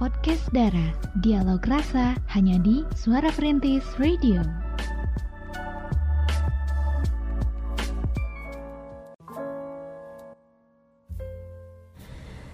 Podcast Dara, Dialog Rasa, hanya di Suara Perintis Radio.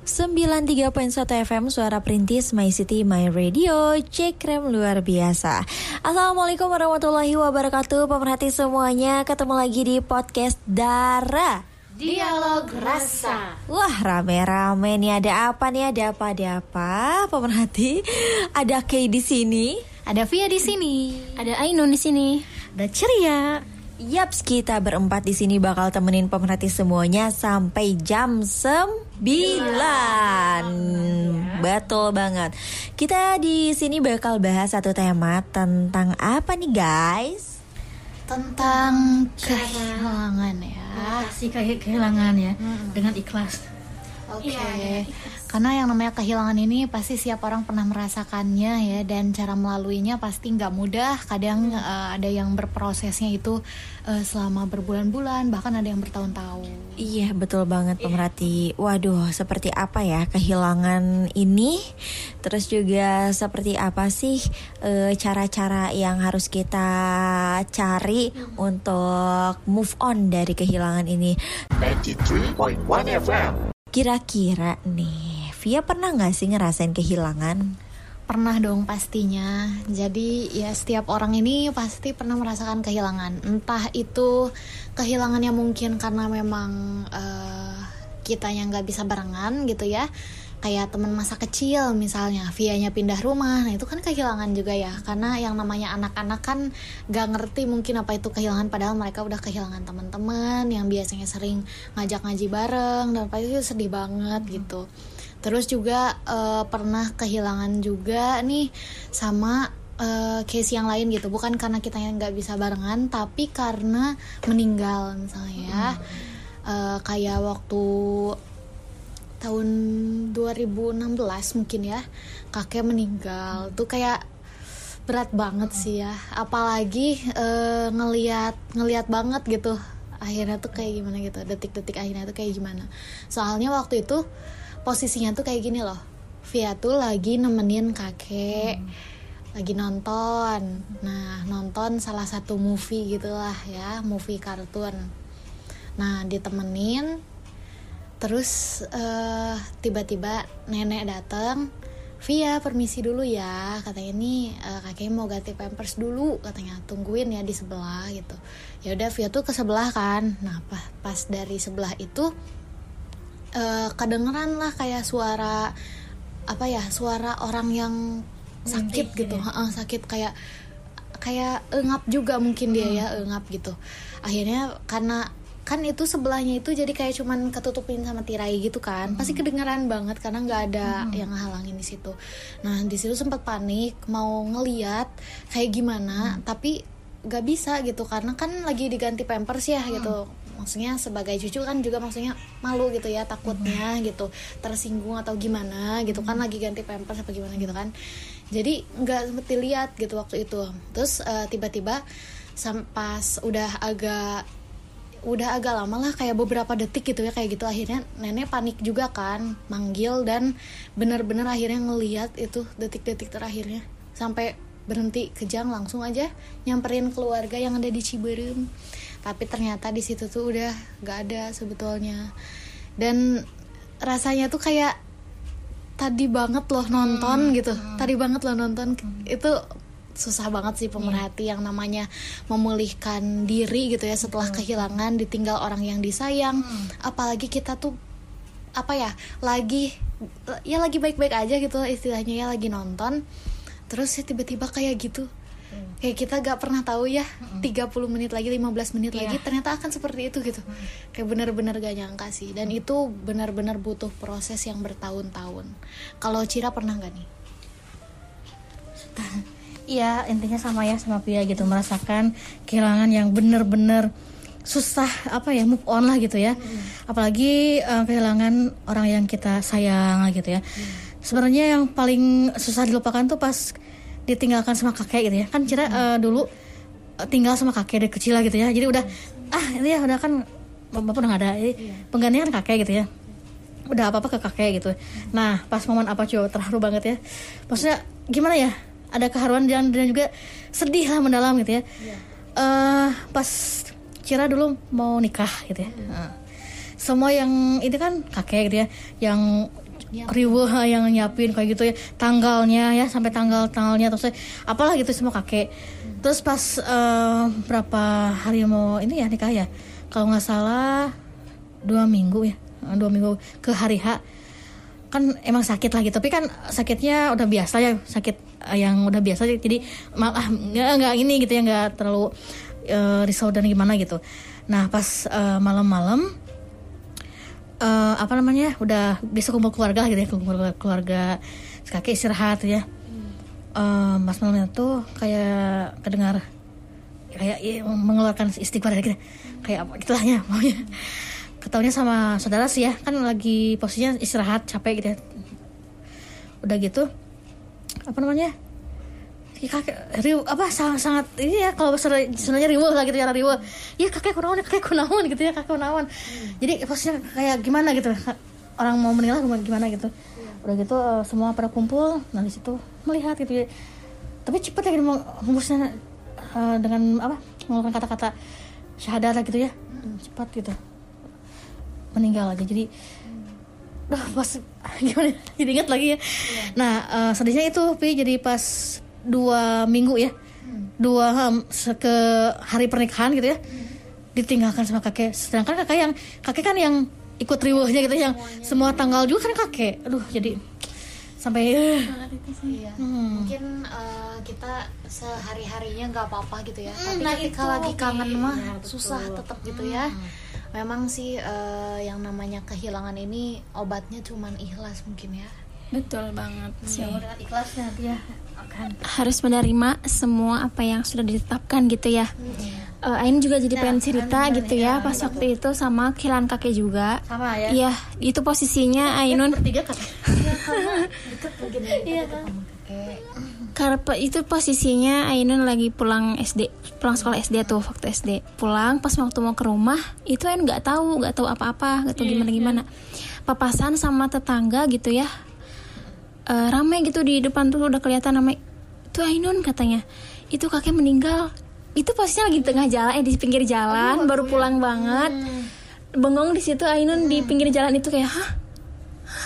Sembilan 93.1 FM Suara Perintis, My City, My Radio, cekrem luar biasa. Assalamualaikum warahmatullahi wabarakatuh, pemerhati semuanya, ketemu lagi di Podcast Dara. Dialog Rasa. Wah, rame-rame nih, ada apa nih? Ada apa, pemerhati? Ada Kay di sini, ada Via di sini, ada Ainun di sini, ada Ceria. Yaps, kita berempat di sini bakal temenin pemerhati semuanya sampai jam 9. Betul banget. Kita di sini bakal bahas satu tema tentang apa nih, guys? Tentang kehilangan ya. Si kehilangan ya, dengan ikhlas. Oke. Karena yang namanya kehilangan ini pasti siap orang pernah merasakannya ya, dan cara melaluinya pasti nggak mudah. Kadang ada yang berprosesnya itu selama berbulan-bulan, bahkan ada yang bertahun-tahun. Iya, betul banget pemerhati. Waduh, seperti apa ya kehilangan ini? Terus juga seperti apa sih cara-cara yang harus kita cari untuk move on dari kehilangan ini? 93.1 FM. Kira-kira nih, Via pernah gak sih ngerasain kehilangan? Pernah dong pastinya. Jadi ya setiap orang ini pasti pernah merasakan kehilangan. Entah itu kehilangannya mungkin karena memang kitanya gak bisa barengan gitu ya. Kayak teman masa kecil misalnya, Vianya pindah rumah. Nah itu kan kehilangan juga ya. Karena yang namanya anak-anak kan gak ngerti mungkin apa itu kehilangan. Padahal mereka udah kehilangan teman-teman yang biasanya sering ngajak ngaji bareng. Dan pasti itu sedih banget gitu. Terus juga pernah kehilangan juga nih sama case yang lain gitu. Bukan karena kita yang gak bisa barengan, tapi karena meninggal misalnya. Kayak waktu tahun 2016 mungkin ya, kakek meninggal. Tuh kayak berat banget sih ya. Apalagi ngelihat banget gitu. Akhirnya tuh kayak gimana gitu. Detik-detik akhirnya tuh kayak gimana. Soalnya waktu itu posisinya tuh kayak gini loh, Via tuh lagi nemenin kakek, lagi nonton. Nah, nonton salah satu movie gitulah ya, movie kartun. Nah, ditemenin. Terus tiba-tiba nenek datang, Via permisi dulu ya, katanya nih kakek mau ganti pampers dulu, katanya tungguin ya di sebelah gitu. Ya udah, Via tuh ke sebelah kan. Nah, pas dari sebelah itu kedengeran lah kayak suara suara orang yang sakit gitu, sakit kayak engap juga mungkin dia ya, engap gitu. Akhirnya karena kan itu sebelahnya itu jadi kayak cuman ketutupin sama tirai gitu kan, pasti kedengeran banget karena nggak ada yang ngehalangin di situ. Nah di situ sempat panik mau ngeliat kayak gimana, tapi nggak bisa gitu karena kan lagi diganti pampers ya gitu. Maksudnya sebagai cucu kan juga maksudnya malu gitu ya, takutnya gitu tersinggung atau gimana gitu kan, lagi ganti pampers apa gimana gitu kan. Jadi nggak sempet lihat gitu waktu itu. Terus tiba-tiba pas udah agak lama lah, kayak beberapa detik gitu ya kayak gitu, akhirnya nenek panik juga kan, manggil, dan benar-benar akhirnya ngelihat itu detik-detik terakhirnya sampai berhenti kejang, langsung aja nyamperin keluarga yang ada di Ciberem. Tapi ternyata di situ tuh udah nggak ada sebetulnya. Dan rasanya tuh kayak tadi banget loh nonton gitu. Tadi banget loh nonton. Itu susah banget sih pemerhati, yang namanya memulihkan diri gitu ya setelah kehilangan, ditinggal orang yang disayang. Apalagi kita tuh lagi baik-baik aja gitu istilahnya ya, lagi nonton. Terus ya tiba-tiba kayak gitu. Kayak kita gak pernah tahu ya, 30 menit lagi, 15 menit lagi ternyata akan seperti itu gitu. Kayak benar-benar gak nyangka sih. Dan itu benar-benar butuh proses yang bertahun-tahun. Kalau Cira pernah gak nih? Iya, intinya sama ya sama Pia gitu, merasakan kehilangan yang benar-benar susah move on lah gitu ya. Apalagi kehilangan orang yang kita sayang gitu ya. Sebenarnya yang paling susah dilupakan tuh pas ditinggalkan sama kakek gitu ya kan, Cira dulu tinggal sama kakek dari kecil lah gitu ya, jadi udah ini ya udah kan bapak udah nggak ada, jadi penggantian kakek gitu ya. udah apa-apa ke kakek gitu. Nah pas momen apa coba terharu banget ya, maksudnya gimana ya, ada keharuan dan juga sedih lah mendalam gitu ya. Pas Cira dulu mau nikah gitu ya, semua yang itu kan kakek gitu ya yang riweuh yang nyiapin kayak gitu ya, tanggalnya ya sampai tanggalnya terus apalah gitu semua kakek. Terus pas berapa hari mau ini ya nikah ya, kalau nggak salah 2 minggu ya, 2 minggu ke hari H kan emang sakit lagi, tapi kan sakitnya udah biasa ya, sakit yang udah biasa jadi malah nggak ini gitu ya, nggak terlalu risau dan gimana gitu. Nah pas malam-malam udah bisa kumpul keluarga gitu ya, keluarga kakek istirahat ya. Mas malamnya tuh kayak kedengar kayak mengeluarkan istighfar gitu, kayak apa gitulah maunya. Ketahuannya sama saudara sih ya, kan lagi posisinya istirahat capek gitu ya. Udah gitu sangat ini ya, kalau sebenarnya riweuh lah gitu ya, riweuh ya, kakek kunaon gitu ya, kakek kunaon. Jadi posisinya kayak gimana gitu, orang mau menilai gimana gitu. Udah gitu semua pada kumpul, nah di situ melihat gitu ya. Tapi cepat ya mengurusnya dengan mengeluarkan kata-kata syahadat gitu ya, cepat gitu meninggal aja. Jadi pas gimana jadi ingat lagi ya. Nah sedihnya itu Pi, jadi pas 2 minggu ya, ke hari pernikahan gitu ya, ditinggalkan sama kakek. Sedangkan kakek kan yang ikut riweuhnya gitu, yang semua tanggal juga kan kakek. Aduh, jadi sampai mungkin kita sehari-harinya nggak apa-apa gitu ya, tapi ketika lagi kangen mah susah tetap gitu ya. Memang sih yang namanya kehilangan ini obatnya cuman ikhlas mungkin ya. Betul banget sih. Ikhlasnya dia akan harus menerima semua apa yang sudah ditetapkan gitu ya. Ain juga jadi pengen cerita gitu ya, pas waktu itu sama kehilangan kakek juga. Sama ya. Iya, itu posisinya Ainun bertiga kakek. Iya, karena deket mungkin ya. Iya kan. Karena itu posisinya Ainun lagi pulang sekolah SD tuh, waktu SD pulang, pas waktu mau ke rumah itu Ainun nggak tahu apa-apa, nggak tahu gimana-gimana, papasan sama tetangga gitu ya, ramai gitu di depan tuh udah kelihatan ramai tuh. Ainun katanya itu kakek meninggal, itu posisinya lagi di tengah jalan, di pinggir jalan, baru pulang banget, bengong di situ Ainun di pinggir jalan itu kayak hah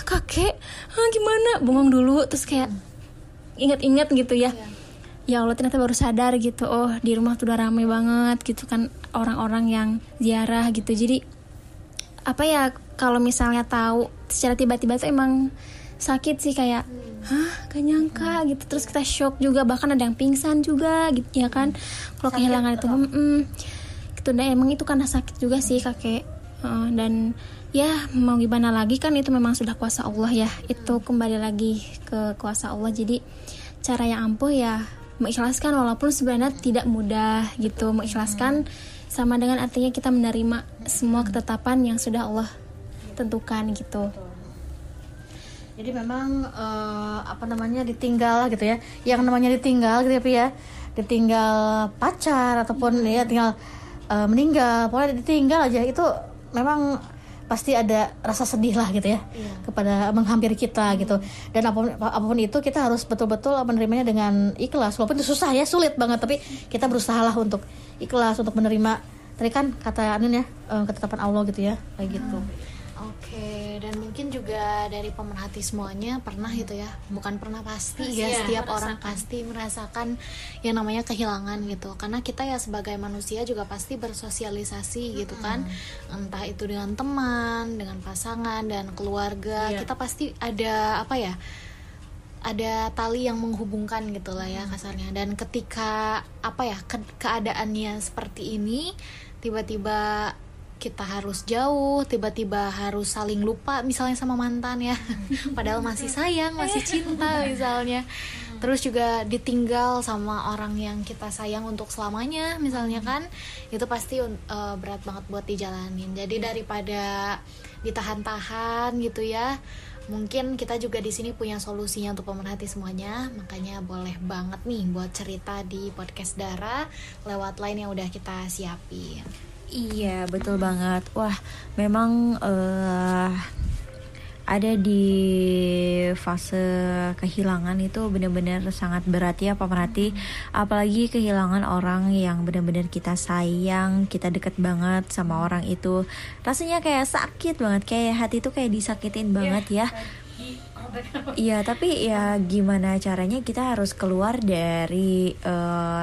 kakek, gimana, bengong dulu terus kayak ingat-ingat gitu ya. Ya Allah, ternyata baru sadar gitu. Oh, di rumah tuh udah rame banget gitu kan, orang-orang yang ziarah gitu. Jadi apa ya, kalau misalnya tahu secara tiba-tiba tuh emang sakit sih, kayak gak nyangka gitu. Terus kita shock juga, bahkan ada yang pingsan juga gitu ya kan. Kalau kehilangan itu gitu. Nah, emang itu karena sakit juga sih kakek. Dan ya mau gimana lagi kan, itu memang sudah kuasa Allah ya. Itu kembali lagi ke kuasa Allah. Jadi cara yang ampuh ya mengikhlaskan, walaupun sebenarnya tidak mudah gitu. Mengikhlaskan sama dengan artinya kita menerima semua ketetapan yang sudah Allah tentukan gitu. Jadi memang ditinggal gitu ya. Yang namanya ditinggal gitu ya, ditinggal pacar ataupun ya tinggal meninggal, pokoknya ditinggal aja itu memang pasti ada rasa sedih lah gitu ya, kepada menghampiri kita gitu. Dan apapun itu kita harus betul-betul menerimanya dengan ikhlas, walaupun itu susah ya, sulit banget, tapi kita berusahalah untuk ikhlas, untuk menerima tadi kan kata Anin ya, ketetapan Allah gitu ya, kayak gitu. Oke, dan mungkin juga dari pemerhati semuanya pernah gitu ya, bukan pernah pasti ya, setiap orang pasti merasakan yang namanya kehilangan gitu. Karena kita ya sebagai manusia juga pasti bersosialisasi gitu kan, entah itu dengan teman, dengan pasangan, dan keluarga. Kita pasti ada ada tali yang menghubungkan gitu lah ya kasarnya. Dan ketika keadaannya seperti ini, tiba-tiba kita harus jauh, tiba-tiba harus saling lupa misalnya sama mantan ya, padahal masih sayang, masih cinta misalnya. Terus juga ditinggal sama orang yang kita sayang untuk selamanya misalnya kan, itu pasti berat banget buat dijalanin. Jadi daripada ditahan-tahan gitu ya, mungkin kita juga di sini punya solusinya untuk pemerhati semuanya. Makanya boleh banget nih buat cerita di podcast Dara lewat line yang udah kita siapin. Iya, betul banget. Wah, memang ada di fase kehilangan itu benar-benar sangat berat ya Pak Merhati. Apalagi kehilangan orang yang benar-benar kita sayang, kita deket banget sama orang itu. Rasanya kayak sakit banget, kayak hati itu kayak disakitin banget ya. Iya, tapi ya gimana caranya kita harus keluar dari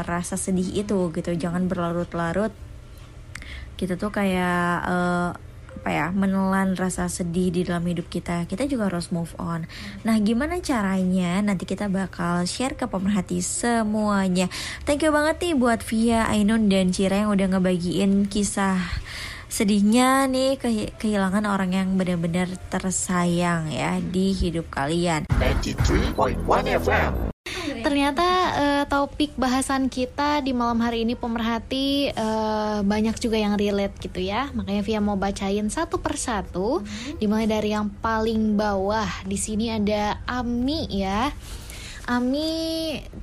rasa sedih itu gitu. Jangan berlarut-larut. Kita tuh kayak menelan rasa sedih di dalam hidup kita. Kita juga harus move on. Nah, gimana caranya? Nanti kita bakal share ke pemerhati semuanya. Thank you banget nih buat Via, Ainun, dan Cira yang udah ngebagiin kisah sedihnya nih kehilangan orang yang benar-benar tersayang ya di hidup kalian. 93.1 FM. Ternyata topik bahasan kita di malam hari ini pemerhati banyak juga yang relate gitu ya. Makanya Via mau bacain satu persatu. Dimulai dari yang paling bawah. Di sini ada Ami ya. Ami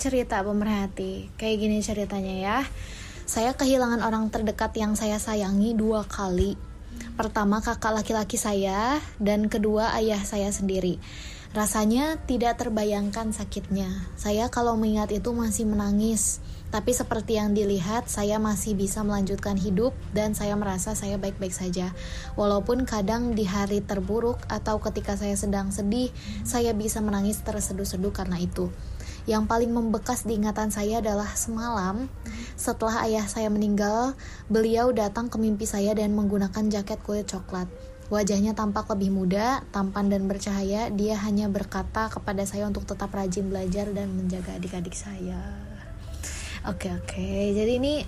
cerita pemerhati. Kayak gini ceritanya ya. Saya kehilangan orang terdekat yang saya sayangi 2 kali. Pertama kakak laki-laki saya dan kedua ayah saya sendiri. Rasanya tidak terbayangkan sakitnya. Saya kalau mengingat itu masih menangis. Tapi seperti yang dilihat, saya masih bisa melanjutkan hidup dan saya merasa saya baik-baik saja. Walaupun kadang di hari terburuk atau ketika saya sedang sedih, saya bisa menangis terseduh-seduh karena itu. Yang paling membekas di ingatan saya adalah semalam, setelah ayah saya meninggal, beliau datang ke mimpi saya dan menggunakan jaket kulit coklat. Wajahnya tampak lebih muda, tampan dan bercahaya. Dia hanya berkata kepada saya untuk tetap rajin belajar dan menjaga adik-adik saya. Oke. Jadi ini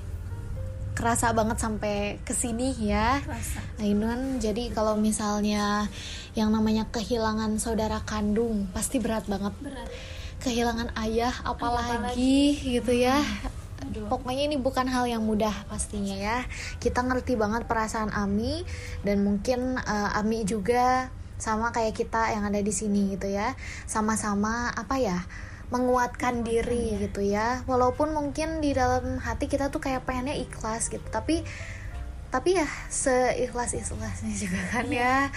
kerasa banget sampai kesini ya, Ainun. Jadi kalau misalnya yang namanya kehilangan saudara kandung pasti berat banget. Berat. Kehilangan ayah apalagi. Gitu ya. Aduh. Pokoknya ini bukan hal yang mudah pastinya ya. Kita ngerti banget perasaan Ami dan mungkin Ami juga sama kayak kita yang ada di sini gitu ya. Sama-sama menguatkan diri gitu ya. Walaupun mungkin di dalam hati kita tuh kayak pengennya ikhlas gitu, tapi ya seikhlas-ikhlasnya juga kan ya.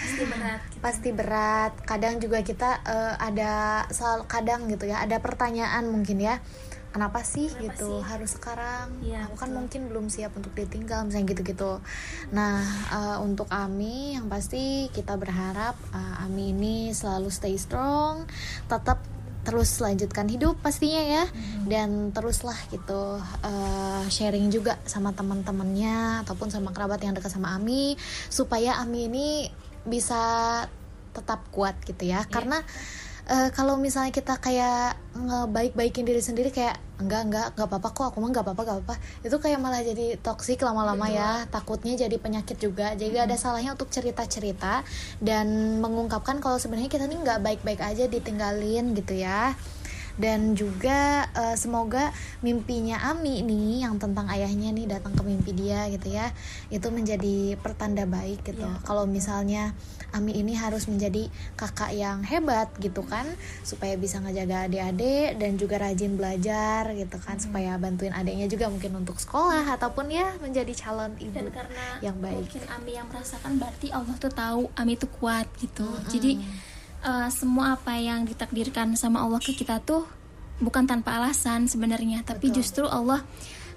Pasti berat. Kadang juga kita ada pertanyaan mungkin ya. Kenapa sih? Harus sekarang? Ya, aku kan mungkin belum siap untuk ditinggal, misalnya gitu-gitu. Nah, untuk Ami yang pasti kita berharap Ami ini selalu stay strong, tetap terus lanjutkan hidup pastinya ya, dan teruslah gitu sharing juga sama teman-temannya ataupun sama kerabat yang dekat sama Ami supaya Ami ini bisa tetap kuat gitu ya. Karena kalau misalnya kita kayak ngebaik-baikin diri sendiri kayak enggak apa-apa kok, aku mah enggak apa-apa. Itu kayak malah jadi toksik lama-lama. Betul. Ya, takutnya jadi penyakit juga. Jadi ada salahnya untuk cerita-cerita dan mengungkapkan kalau sebenarnya kita nih enggak baik-baik aja ditinggalin gitu ya. Dan juga semoga mimpinya Ami nih yang tentang ayahnya nih datang ke mimpi dia gitu ya, itu menjadi pertanda baik gitu. Kalau misalnya Ami ini harus menjadi kakak yang hebat gitu kan, supaya bisa ngejaga adik-adik dan juga rajin belajar gitu kan, supaya bantuin adiknya juga mungkin untuk sekolah ataupun ya menjadi calon ibu yang baik. Mungkin Ami yang merasakan berarti Allah tuh tahu Ami tuh kuat gitu. Jadi semua apa yang ditakdirkan sama Allah ke kita tuh bukan tanpa alasan sebenarnya, tapi justru Allah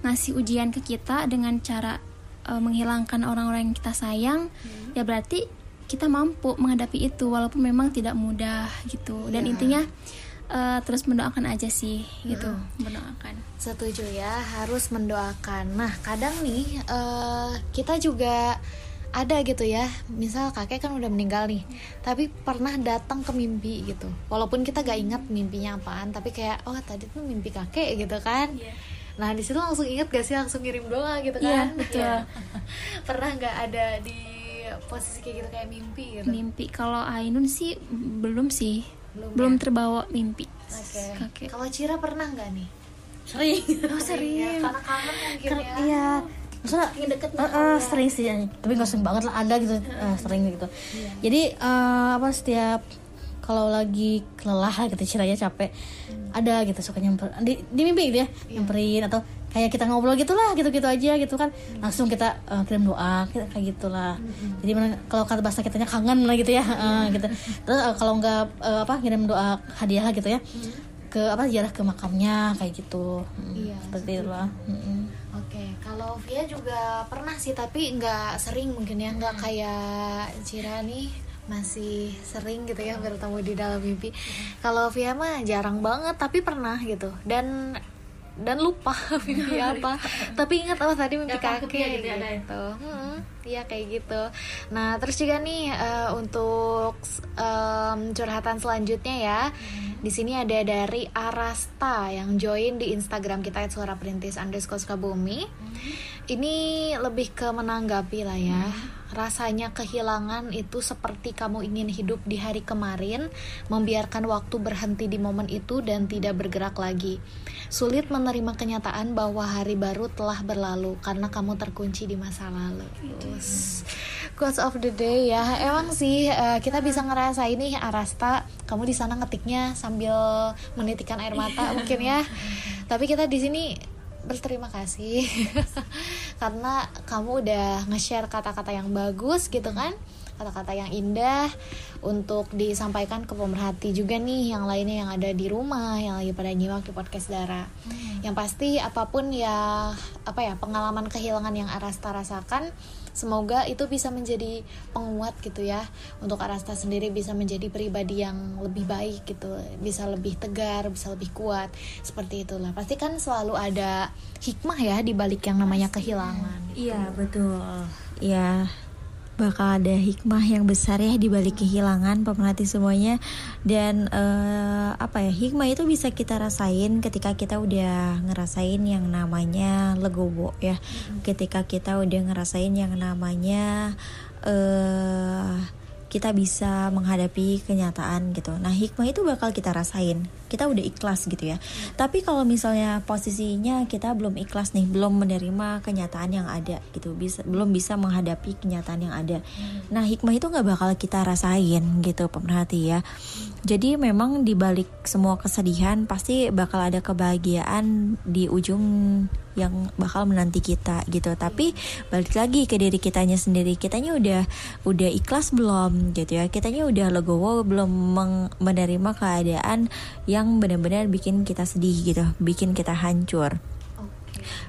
ngasih ujian ke kita dengan cara menghilangkan orang-orang yang kita sayang. Ya berarti kita mampu menghadapi itu walaupun memang tidak mudah gitu. Dan intinya terus mendoakan aja sih gitu, mendoakan. Setuju ya, harus mendoakan. Nah kadang nih kita juga ada gitu ya, misal kakek kan udah meninggal nih, tapi pernah datang ke mimpi gitu. Walaupun kita gak ingat mimpinya apaan, tapi kayak tadi tuh mimpi kakek gitu kan. Nah di situ langsung ingat gak sih, langsung ngirim doa gitu kan. Betul. Pernah gak ada di posisi kayak gitu, kayak mimpi gitu? Mimpi kalau Ainun sih belum terbawa mimpi. Kakek. Kalau Cira pernah gak nih? Sering. Ya, karena kangen mungkin ya. Iya. Sering sih, tapi gak sering banget lah, ada gitu, sering gitu. Jadi setiap kalau lagi kelelahan gitu, ciranya capek, ada gitu, suka nyamper di mimpi gitu ya, nyamperin atau kayak kita ngobrol gitulah, gitu-gitu aja gitu kan. Langsung kita kirim doa kayak gitulah. Jadi kalau kata bahasa kitanya kangen lah gitu ya. Gitu. Terus kalau enggak kirim doa hadiah gitu ya. Ke ziarah ke makamnya kayak gitu. Iya, seperti itulah. Oke, kalau Via juga pernah sih tapi enggak sering mungkin ya, enggak kayak Cira nih. Masih sering gitu ya bertemu di dalam mimpi. Kalau Via mah jarang banget tapi pernah gitu. Dan lupa mimpi apa. Tapi ingat tadi mimpi kakek gitu. Iya kayak gitu. Nah, terus juga nih untuk curhatan selanjutnya ya. Di sini ada dari Arasta yang join di Instagram kita @suaraperintis_sukabumi. Ini lebih ke menanggapi lah ya. Rasanya kehilangan itu seperti kamu ingin hidup di hari kemarin, membiarkan waktu berhenti di momen itu dan tidak bergerak lagi. Sulit menerima kenyataan bahwa hari baru telah berlalu karena kamu terkunci di masa lalu. Quotes of the day ya. Emang sih kita bisa ngerasain nih Arasta, kamu di sana ngetiknya sambil menitikkan air mata mungkin ya. Tapi kita di sini berterima kasih karena kamu udah nge-share kata-kata yang bagus gitu kan. Kata-kata yang indah untuk disampaikan ke pemerhati juga nih yang lainnya yang ada di rumah yang lagi pada nyimak di podcast Dara. Yang pasti apapun ya pengalaman kehilangan yang Arasta rasakan, semoga itu bisa menjadi penguat gitu ya. Untuk Arasta sendiri bisa menjadi pribadi yang lebih baik gitu, bisa lebih tegar, bisa lebih kuat. Seperti itulah. Pasti kan selalu ada hikmah ya di balik yang namanya kehilangan. Gitu. Iya, betul. Iya. Bakal ada hikmah yang besar ya di balik kehilangan pemerhati semuanya. Dan hikmah itu bisa kita rasain ketika kita udah ngerasain yang namanya legowo ya. Ketika kita udah ngerasain yang namanya kita bisa menghadapi kenyataan gitu. Nah, hikmah itu bakal kita rasain. Kita udah ikhlas gitu ya. Tapi kalau misalnya posisinya kita belum ikhlas nih, belum menerima kenyataan yang ada gitu, belum bisa menghadapi kenyataan yang ada. Nah, hikmah itu nggak bakal kita rasain gitu, pemerhati ya. Jadi memang di balik semua kesedihan pasti bakal ada kebahagiaan di ujung yang bakal menanti kita gitu. Tapi balik lagi ke diri kitanya sendiri. Kitanya udah ikhlas belum gitu ya. Kitanya udah legowo belum menerima keadaan yang benar-benar bikin kita sedih gitu, bikin kita hancur.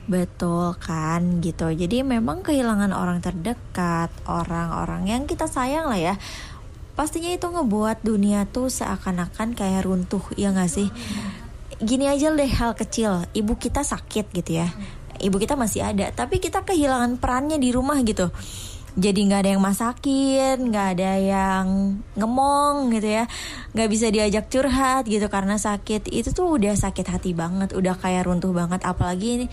Betul kan gitu. Jadi memang kehilangan orang terdekat, orang-orang yang kita sayang lah ya, pastinya itu ngebuat dunia tuh seakan-akan kayak runtuh, ya gak sih? Gini aja deh hal kecil, ibu kita sakit gitu ya, ibu kita masih ada, tapi kita kehilangan perannya di rumah gitu. Jadi gak ada yang masakin, gak ada yang ngemong gitu ya, gak bisa diajak curhat gitu karena sakit. Itu tuh udah sakit hati banget, udah kayak runtuh banget. Apalagi ini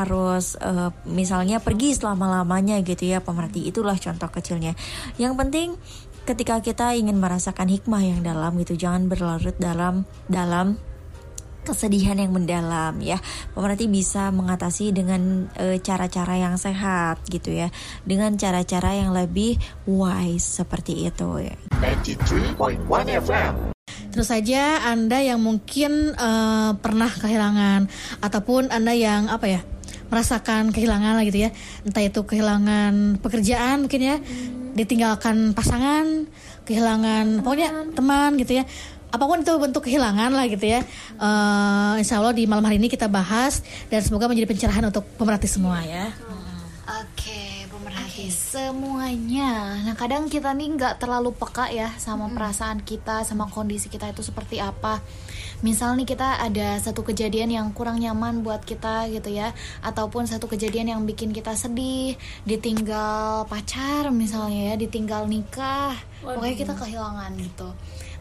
harus misalnya pergi selama-lamanya gitu ya, pemerhati. Itulah contoh kecilnya. Yang penting ketika kita ingin merasakan hikmah yang dalam gitu, jangan berlarut dalam kesedihan yang mendalam ya. Pemerhati bisa mengatasi dengan cara-cara yang sehat gitu ya, dengan cara-cara yang lebih wise seperti itu ya. 93.1 FM. Terus saja Anda yang mungkin pernah kehilangan ataupun Anda yang merasakan kehilangan lah gitu ya. Entah itu kehilangan pekerjaan mungkin ya, ditinggalkan pasangan, kehilangan pokoknya teman gitu ya. Apapun itu bentuk kehilangan lah gitu ya. Insya Allah di malam hari ini kita bahas dan semoga menjadi pencerahan untuk pemerhati semua ya. Oke, pemerhati semuanya. Nah, kadang kita nih nggak terlalu peka ya sama perasaan kita, sama kondisi kita itu seperti apa. Misal nih kita ada satu kejadian yang kurang nyaman buat kita gitu ya, ataupun satu kejadian yang bikin kita sedih, ditinggal pacar misalnya ya, ditinggal nikah. Pokoknya kita kehilangan gitu.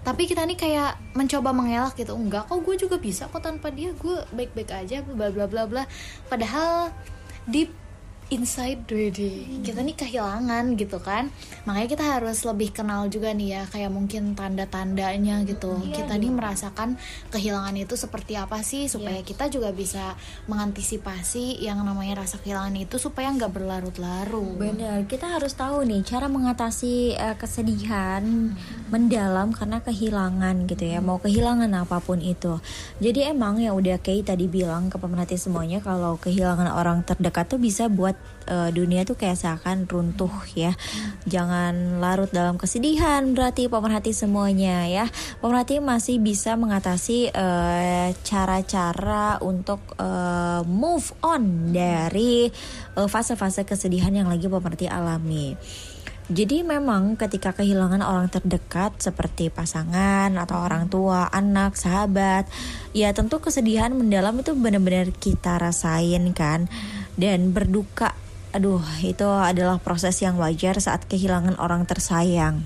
Tapi kita nih kayak mencoba mengelak gitu. Enggak kok, gue juga bisa kok tanpa dia, gue baik-baik aja, bla bla bla bla. Padahal deep inside kita nih kehilangan gitu kan. Makanya kita harus lebih kenal juga nih ya, kayak mungkin tanda-tandanya gitu. Kita nih merasakan kehilangan itu seperti apa sih, supaya kita juga bisa mengantisipasi yang namanya rasa kehilangan itu supaya nggak berlarut-larut. Benar, kita harus tahu nih cara mengatasi kesedihan mendalam karena kehilangan gitu ya, mau kehilangan apapun itu. Jadi emang yang udah Kay tadi bilang ke pemerhati semuanya, kalau kehilangan orang terdekat tuh bisa buat dunia tuh kayak seakan runtuh ya. Jangan larut dalam kesedihan berarti pemerhati semuanya ya. Pemerhati masih bisa mengatasi cara-cara untuk move on dari fase-fase kesedihan yang lagi pemerhati alami. Jadi memang ketika kehilangan orang terdekat seperti pasangan atau orang tua, anak, sahabat, ya tentu kesedihan mendalam itu benar-benar kita rasain kan. Dan berduka, aduh itu adalah proses yang wajar saat kehilangan orang tersayang.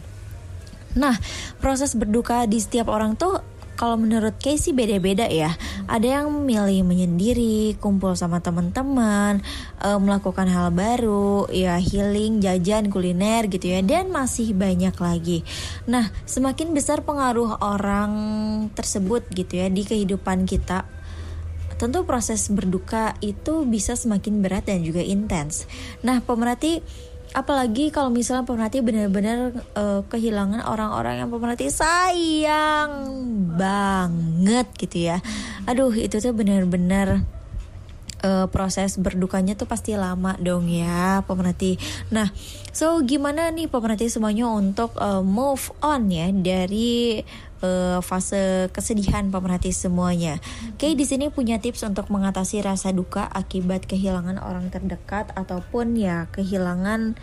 Nah, proses berduka di setiap orang tuh kalau menurut Kay sih beda-beda ya. Ada yang milih menyendiri, kumpul sama teman-teman, melakukan hal baru, ya healing, jajan, kuliner gitu ya, dan masih banyak lagi. Nah, semakin besar pengaruh orang tersebut gitu ya di kehidupan kita, tentu proses berduka itu bisa semakin berat dan juga intens. Nah, pemerhati, apalagi kalau misalnya pemerhati benar-benar kehilangan orang-orang yang pemerhati sayang banget gitu ya. Aduh, itu tuh benar-benar proses berdukanya tuh pasti lama dong ya pemerhati. Nah, so gimana nih pemerhati semuanya untuk move on ya dari fase kesedihan pemerhati semuanya. Kay di sini punya tips untuk mengatasi rasa duka akibat kehilangan orang terdekat ataupun ya kehilangan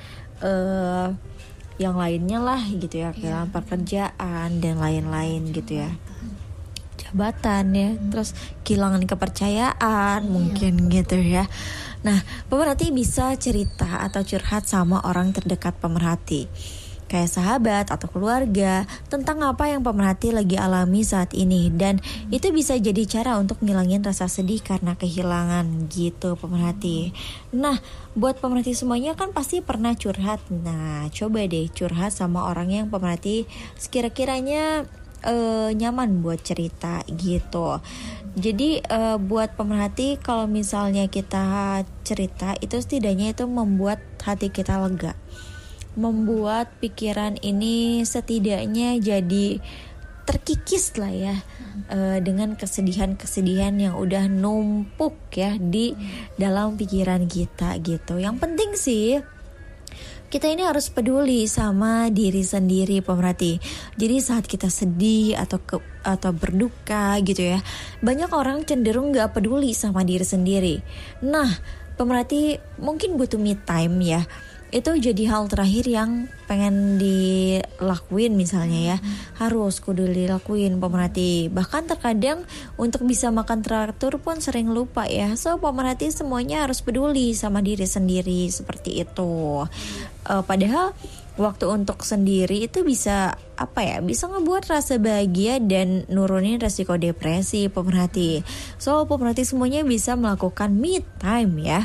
yang lainnya lah gitu ya, kehilangan pekerjaan dan lain-lain gitu ya. Jabatan ya, terus kehilangan kepercayaan mungkin gitu ya. Nah, pemerhati bisa cerita atau curhat sama orang terdekat pemerhati, kayak sahabat atau keluarga, tentang apa yang pemerhati lagi alami saat ini. Dan itu bisa jadi cara untuk ngilangin rasa sedih karena kehilangan gitu pemerhati. Nah, buat pemerhati semuanya kan pasti pernah curhat. Nah, coba deh curhat sama orang yang pemerhati sekira-kiranya nyaman buat cerita gitu. Jadi buat pemerhati, kalau misalnya kita cerita, itu setidaknya itu membuat hati kita lega, membuat pikiran ini setidaknya jadi terkikis lah ya dengan kesedihan-kesedihan yang udah numpuk ya di dalam pikiran kita gitu. Yang penting sih kita ini harus peduli sama diri sendiri pemerhati. Jadi saat kita sedih atau berduka gitu ya, banyak orang cenderung gak peduli sama diri sendiri. Nah, pemerhati mungkin butuh me time ya. Itu jadi hal terakhir yang pengen dilakuin misalnya ya. Harus kudu dilakuin pemerhati. Bahkan terkadang untuk bisa makan teratur pun sering lupa ya. So pemerhati semuanya harus peduli sama diri sendiri seperti itu. Padahal waktu untuk sendiri itu bisa bisa ngebuat rasa bahagia dan nurunin resiko depresi pemerhati. So pemerhati semuanya bisa melakukan me time ya.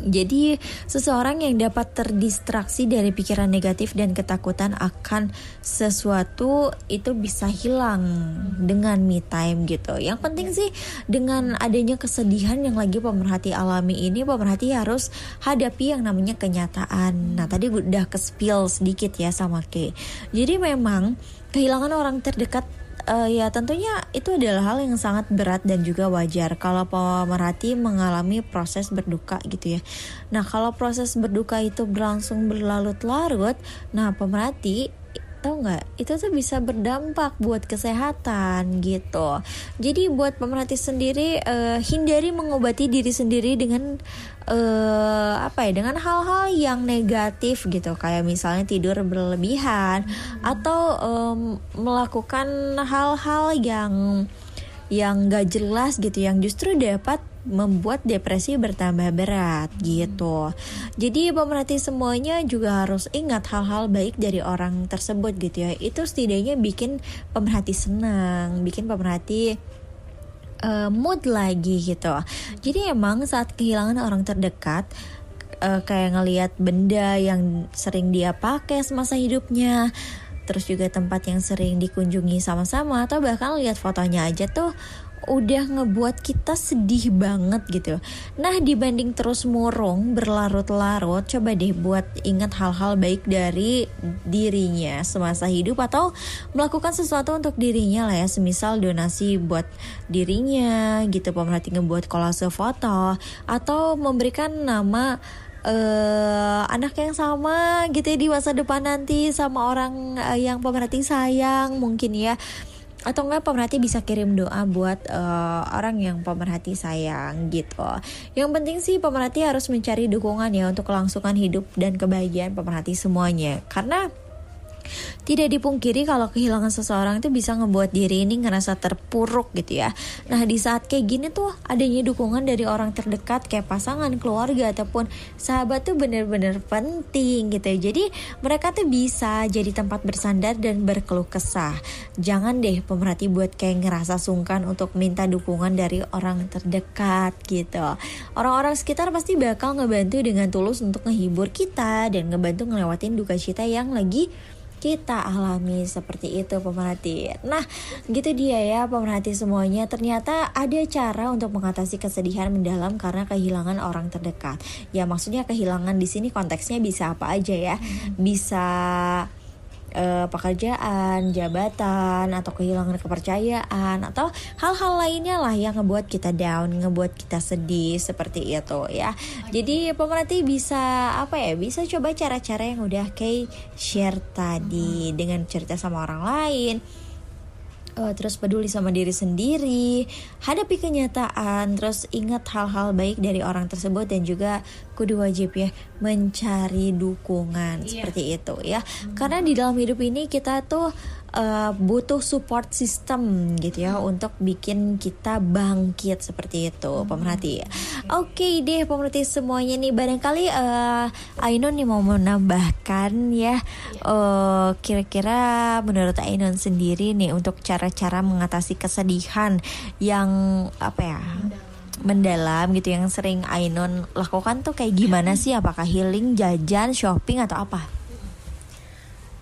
Jadi seseorang yang dapat terdistraksi dari pikiran negatif dan ketakutan akan sesuatu itu bisa hilang dengan me time gitu. Yang penting sih dengan adanya kesedihan yang lagi pemerhati alami ini, pemerhati harus hadapi yang namanya kenyataan. Nah, tadi udah ke-spill sedikit ya sama Kay. Jadi memang kehilangan orang terdekat ya tentunya itu adalah hal yang sangat berat dan juga wajar kalau pemerhati mengalami proses berduka gitu ya. Nah, kalau proses berduka itu berlangsung berlarut-larut, nah pemerhati tahu nggak itu tuh bisa berdampak buat kesehatan gitu. Jadi buat pemerhati sendiri hindari mengobati diri sendiri dengan dengan hal-hal yang negatif gitu, kayak misalnya tidur berlebihan atau melakukan hal-hal yang gak jelas gitu, yang justru dapat membuat depresi bertambah berat gitu. Jadi pemerhati semuanya juga harus ingat hal-hal baik dari orang tersebut gitu ya. Itu setidaknya bikin pemerhati senang, bikin pemerhati mood lagi gitu. Jadi emang saat kehilangan orang terdekat, kayak ngelihat benda yang sering dia pakai semasa hidupnya, terus juga tempat yang sering dikunjungi sama-sama, atau bahkan lihat fotonya aja tuh udah ngebuat kita sedih banget gitu. Nah, dibanding terus murung berlarut-larut, coba deh buat ingat hal-hal baik dari dirinya semasa hidup, atau melakukan sesuatu untuk dirinya lah ya, semisal donasi buat dirinya gitu, pemerhati ngebuat kolase foto, atau memberikan nama anak yang sama gitu ya, di masa depan nanti sama orang yang pemerhati sayang mungkin ya. Atau enggak, pemerhati bisa kirim doa buat orang yang pemerhati sayang gitu. Yang penting sih pemerhati harus mencari dukungan ya untuk kelangsungan hidup dan kebahagiaan pemerhati semuanya. Karena tidak dipungkiri kalau kehilangan seseorang itu bisa ngebuat diri ini ngerasa terpuruk gitu ya. Nah, di saat kayak gini tuh adanya dukungan dari orang terdekat kayak pasangan, keluarga, ataupun sahabat tuh benar-benar penting gitu ya. Jadi mereka tuh bisa jadi tempat bersandar dan berkeluh kesah. Jangan deh pemerhati buat kayak ngerasa sungkan untuk minta dukungan dari orang terdekat gitu. Orang-orang sekitar pasti bakal ngebantu dengan tulus untuk ngehibur kita dan ngebantu ngelewatin duka cita yang lagi kita alami, seperti itu pemerhati. Nah, gitu dia ya pemerhati semuanya. Ternyata ada cara untuk mengatasi kesedihan mendalam karena kehilangan orang terdekat. Ya, maksudnya kehilangan di sini konteksnya bisa apa aja ya. Bisa pekerjaan, jabatan, atau kehilangan kepercayaan, atau hal-hal lainnya lah yang ngebuat kita down, ngebuat kita sedih, seperti itu ya. Jadi pemerhati bisa bisa coba cara-cara yang udah kayak share tadi, dengan cerita sama orang lain, terus peduli sama diri sendiri, hadapi kenyataan, terus ingat hal-hal baik dari orang tersebut, dan juga kudu wajib ya mencari dukungan seperti itu ya. Karena di dalam hidup ini kita tuh butuh support system gitu ya, untuk bikin kita bangkit seperti itu pemerhati. Oke deh pemerhati semuanya nih, barangkali Ainun nih mau menambahkan ya, kira-kira menurut Ainun sendiri nih untuk cara-cara mengatasi kesedihan yang mendalam gitu, yang sering Ainun lakukan tuh kayak gimana sih? Apakah healing, jajan, shopping, atau apa?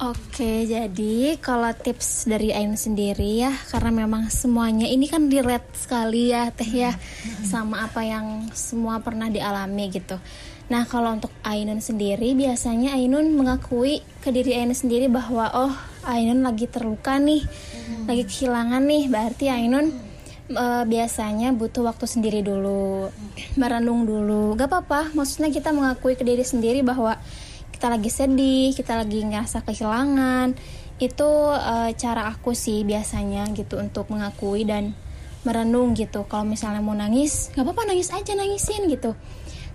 Oke, jadi kalau tips dari Ainun sendiri ya, karena memang semuanya ini kan relate sekali ya Teh ya, sama apa yang semua pernah dialami gitu. Nah, kalau untuk Ainun sendiri, biasanya Ainun mengakui ke diri Ainun sendiri bahwa oh, Ainun lagi terluka nih, lagi kehilangan nih. Berarti Ainun biasanya butuh waktu sendiri dulu, merenung dulu. Gak apa-apa, maksudnya kita mengakui ke diri sendiri bahwa kita lagi sedih, kita lagi ngerasa kehilangan. Itu cara aku sih biasanya gitu, untuk mengakui dan merenung gitu. Kalau misalnya mau nangis, gak apa-apa, nangis aja, nangisin gitu.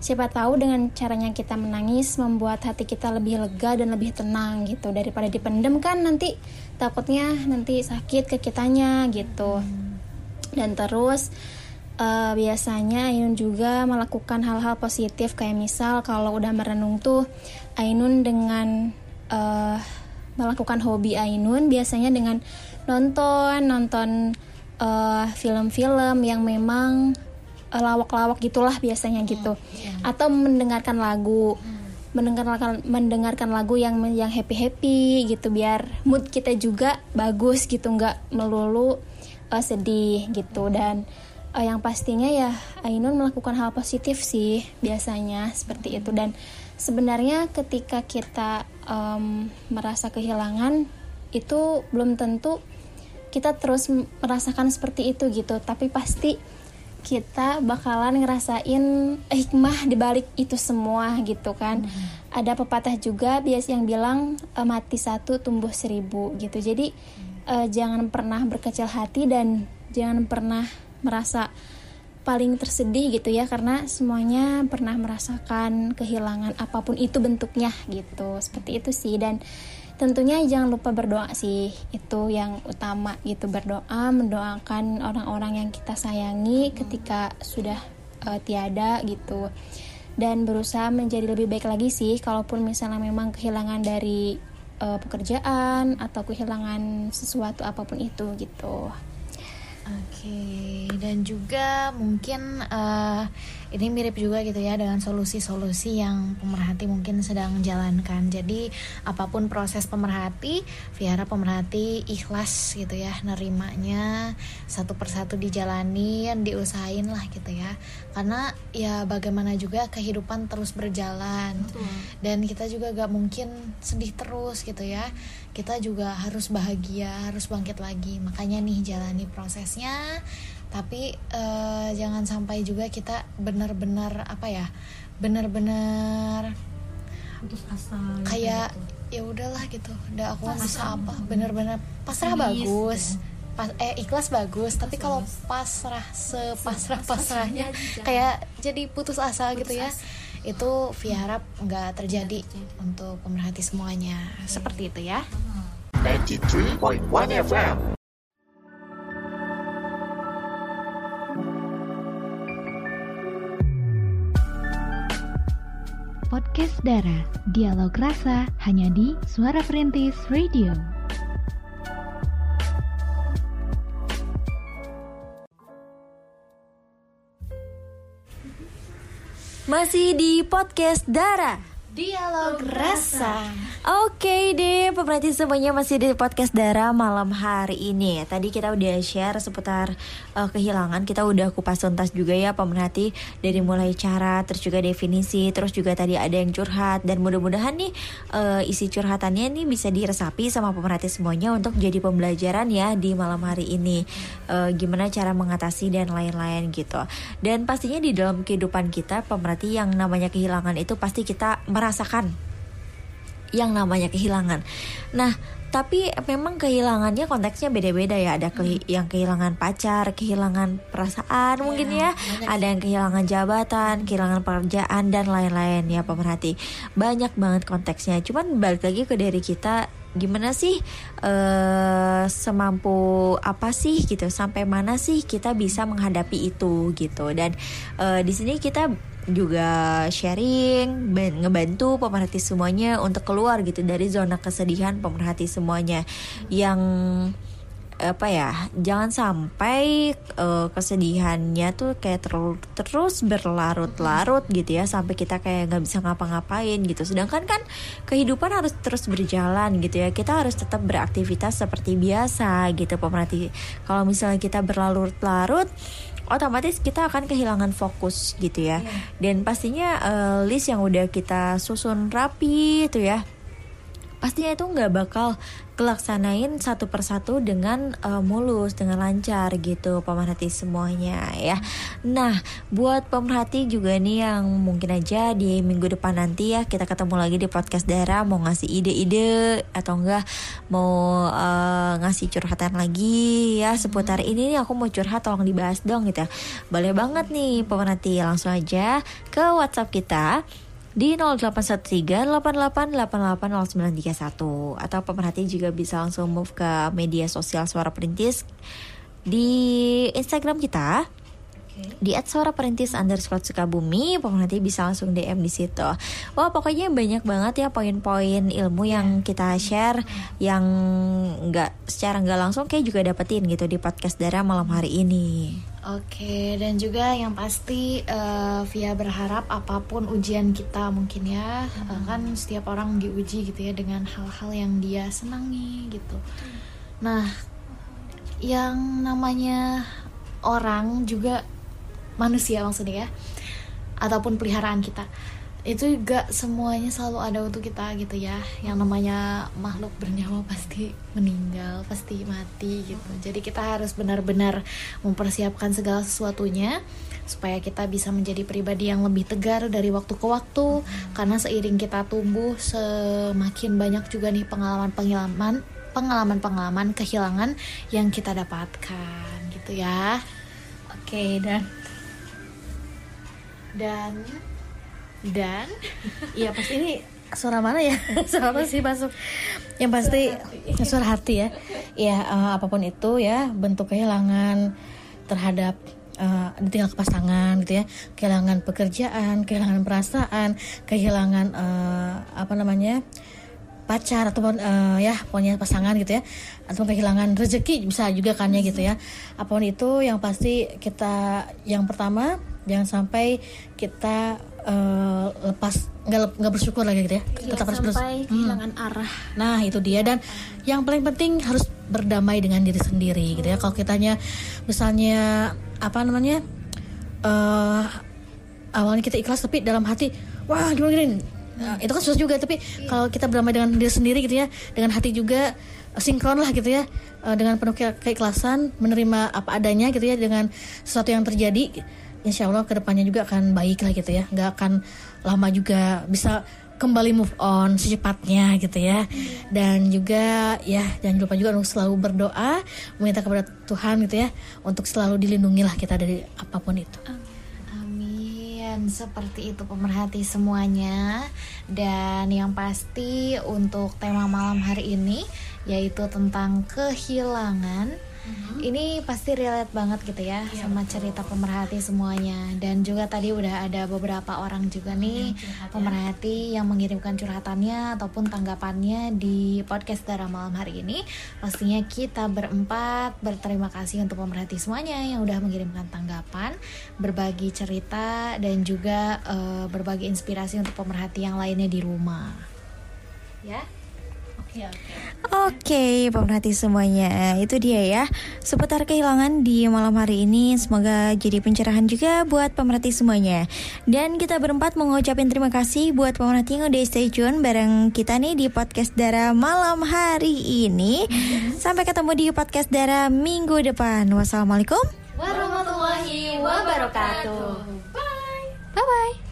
Siapa tahu dengan caranya kita menangis membuat hati kita lebih lega dan lebih tenang gitu, daripada dipendam kan nanti takutnya nanti sakit ke kitanya gitu. Dan terus biasanya Ainun juga melakukan hal-hal positif, kayak misal kalau udah merenung tuh Ainun dengan melakukan hobi Ainun, biasanya dengan nonton film-film yang memang lawak-lawak gitulah biasanya gitu, atau mendengarkan lagu, mendengarkan lagu yang happy-happy gitu, biar mood kita juga bagus gitu, nggak melulu sedih gitu. Dan yang pastinya ya Ainun melakukan hal positif sih biasanya seperti itu. Dan sebenarnya ketika kita merasa kehilangan itu belum tentu kita terus merasakan seperti itu gitu, tapi pasti kita bakalan ngerasain hikmah dibalik itu semua gitu kan. Ada pepatah juga biasa yang bilang mati satu tumbuh 1,000 gitu. Jadi jangan pernah berkecil hati dan jangan pernah merasa paling tersedih gitu ya, karena semuanya pernah merasakan kehilangan apapun itu bentuknya gitu, seperti itu sih. Dan tentunya jangan lupa berdoa sih, itu yang utama gitu, berdoa, mendoakan orang-orang yang kita sayangi ketika sudah tiada gitu, dan berusaha menjadi lebih baik lagi sih, kalaupun misalnya memang kehilangan dari pekerjaan atau kehilangan sesuatu apapun itu gitu. Oke, dan juga mungkin Ini mirip juga gitu ya dengan solusi-solusi yang pemerhati mungkin sedang jalankan. Jadi apapun proses pemerhati, Viara pemerhati ikhlas gitu ya, nerimanya satu persatu dijalani, diusahain lah gitu ya. Karena ya bagaimana juga kehidupan terus berjalan. Betul. Dan kita juga gak mungkin sedih terus gitu ya. Kita juga harus bahagia, harus bangkit lagi. Makanya nih jalani prosesnya. Tapi jangan sampai juga kita benar-benar putus asa kayak gitu. Ya udahlah gitu, udah aku bisa apa, benar-benar pasrah bagus ya. Ikhlas bagus, tapi kalau pasrah sepasrah-pasrahnya kayak jadi putus asa. Itu Viara nggak terjadi untuk pemerhati semuanya. Seperti itu ya. 93.1 FM. Podcast Dara, Dialog Rasa, hanya di Suara Perintis Radio. Masih di Podcast Dara, Dialog Rasa. Oke deh, pemerhati semuanya, masih di Podcast Dara malam hari ini. Tadi kita udah share seputar kehilangan, kita udah kupas tuntas juga ya pemerhati, dari mulai cara, terus juga definisi, terus juga tadi ada yang curhat. Dan mudah-mudahan nih isi curhatannya nih bisa diresapi sama pemerhati semuanya untuk jadi pembelajaran ya di malam hari ini, gimana cara mengatasi dan lain-lain gitu. Dan pastinya di dalam kehidupan kita pemerhati, yang namanya kehilangan itu pasti kita merasakan yang namanya kehilangan. Nah, tapi memang kehilangannya konteksnya beda-beda ya. Ada yang kehilangan pacar, kehilangan perasaan mungkin ya. Ada yang kehilangan jabatan, kehilangan pekerjaan dan lain-lain ya pemerhati. Banyak banget konteksnya. Cuman balik lagi ke diri kita, gimana sih semampu apa sih gitu, sampai mana sih kita bisa menghadapi itu gitu. Dan di sini kita juga sharing, ngebantu pemerhati semuanya untuk keluar gitu dari zona kesedihan pemerhati semuanya. Yang apa ya, jangan sampai kesedihannya tuh kayak terus berlarut-larut gitu ya, sampai kita kayak gak bisa ngapa-ngapain gitu. Sedangkan kan kehidupan harus terus berjalan gitu ya, kita harus tetap beraktivitas seperti biasa gitu pemerhati. Kalau misalnya kita berlarut-larut, otomatis kita akan kehilangan fokus gitu ya. Dan pastinya list yang udah kita susun rapi itu ya, pastinya itu nggak bakal kelaksanain satu persatu dengan mulus, dengan lancar gitu pemerhati semuanya ya. Nah, buat pemerhati juga nih yang mungkin aja di minggu depan nanti ya kita ketemu lagi di Podcast Dara, mau ngasih ide-ide atau enggak mau ngasih curhatan lagi ya seputar ini nih, aku mau curhat tolong dibahas dong gitu ya. Boleh banget nih pemerhati, langsung aja ke WhatsApp kita di 0813 8888 0931. Atau pemerhati juga bisa langsung move ke media sosial Suara Perintis di Instagram kita, di @suaraperintis_sukabumi. Pemerhati bisa langsung DM di situ. Wah, pokoknya banyak banget ya poin-poin ilmu yang kita share, yang nggak secara nggak langsung kayak juga dapetin gitu di Podcast Dara malam hari ini. Oke, dan juga yang pasti Via berharap apapun ujian kita mungkin ya, kan setiap orang diuji gitu ya dengan hal-hal yang dia senangi gitu. Nah, yang namanya orang juga manusia maksudnya ya, ataupun peliharaan kita, itu gak semuanya selalu ada untuk kita gitu ya. Yang namanya makhluk bernyawa pasti meninggal, pasti mati gitu. Jadi kita harus benar-benar mempersiapkan segala sesuatunya supaya kita bisa menjadi pribadi yang lebih tegar dari waktu ke waktu. Karena seiring kita tumbuh, semakin banyak juga nih pengalaman kehilangan yang kita dapatkan gitu ya. Oke, dan iya pasti ini suara mana ya? Suara apa sih masuk? Yang pasti suara hati ya. Ya, apapun itu ya, bentuk kehilangan terhadap ditinggal ke pasangan gitu ya, kehilangan pekerjaan, kehilangan perasaan, kehilangan pacar ataupun pokoknya pasangan gitu ya, atau kehilangan rezeki bisa juga kan ya gitu ya. Apapun itu yang pasti kita, yang pertama Jangan sampai kita lepas, nggak bersyukur lagi gitu ya. Tetap harus sampai kehilangan arah. Nah itu dia, dan yang paling penting harus berdamai dengan diri sendiri gitu ya. Kalau kitanya misalnya awalnya kita ikhlas tapi dalam hati wah gimana itu kan susah juga, tapi kalau kita berdamai dengan diri sendiri gitu ya, dengan hati juga sinkron lah gitu ya, dengan penuh keikhlasan menerima apa adanya gitu ya, dengan sesuatu yang terjadi. Insya Allah kedepannya juga akan baik lah gitu ya, nggak akan lama juga, bisa kembali move on secepatnya gitu ya. Dan juga ya jangan lupa juga untuk selalu berdoa, meminta kepada Tuhan gitu ya, untuk selalu dilindungi lah kita dari apapun itu. Amin. Seperti itu pemerhati semuanya. Dan yang pasti untuk tema malam hari ini yaitu tentang kehilangan. Ini pasti relate banget gitu ya, ya sama betul. Cerita pemerhati semuanya. Dan juga tadi udah ada beberapa orang juga nih pemerhati yang mengirimkan curhatannya ataupun tanggapannya di podcast Dara malam hari ini. Pastinya kita berempat berterima kasih untuk pemerhati semuanya yang udah mengirimkan tanggapan, berbagi cerita, dan juga berbagi inspirasi untuk pemerhati yang lainnya di rumah. Ya. Oke, pemerhati semuanya, itu dia ya seputar kehilangan di malam hari ini. Semoga jadi pencerahan juga buat pemerhati semuanya. Dan kita berempat mengucapkan terima kasih buat pemerhati yang udah stay tune bareng kita nih di podcast Dara malam hari ini. Sampai ketemu di podcast Dara minggu depan. Wassalamualaikum warahmatullahi wabarakatuh. Bye. Bye-bye.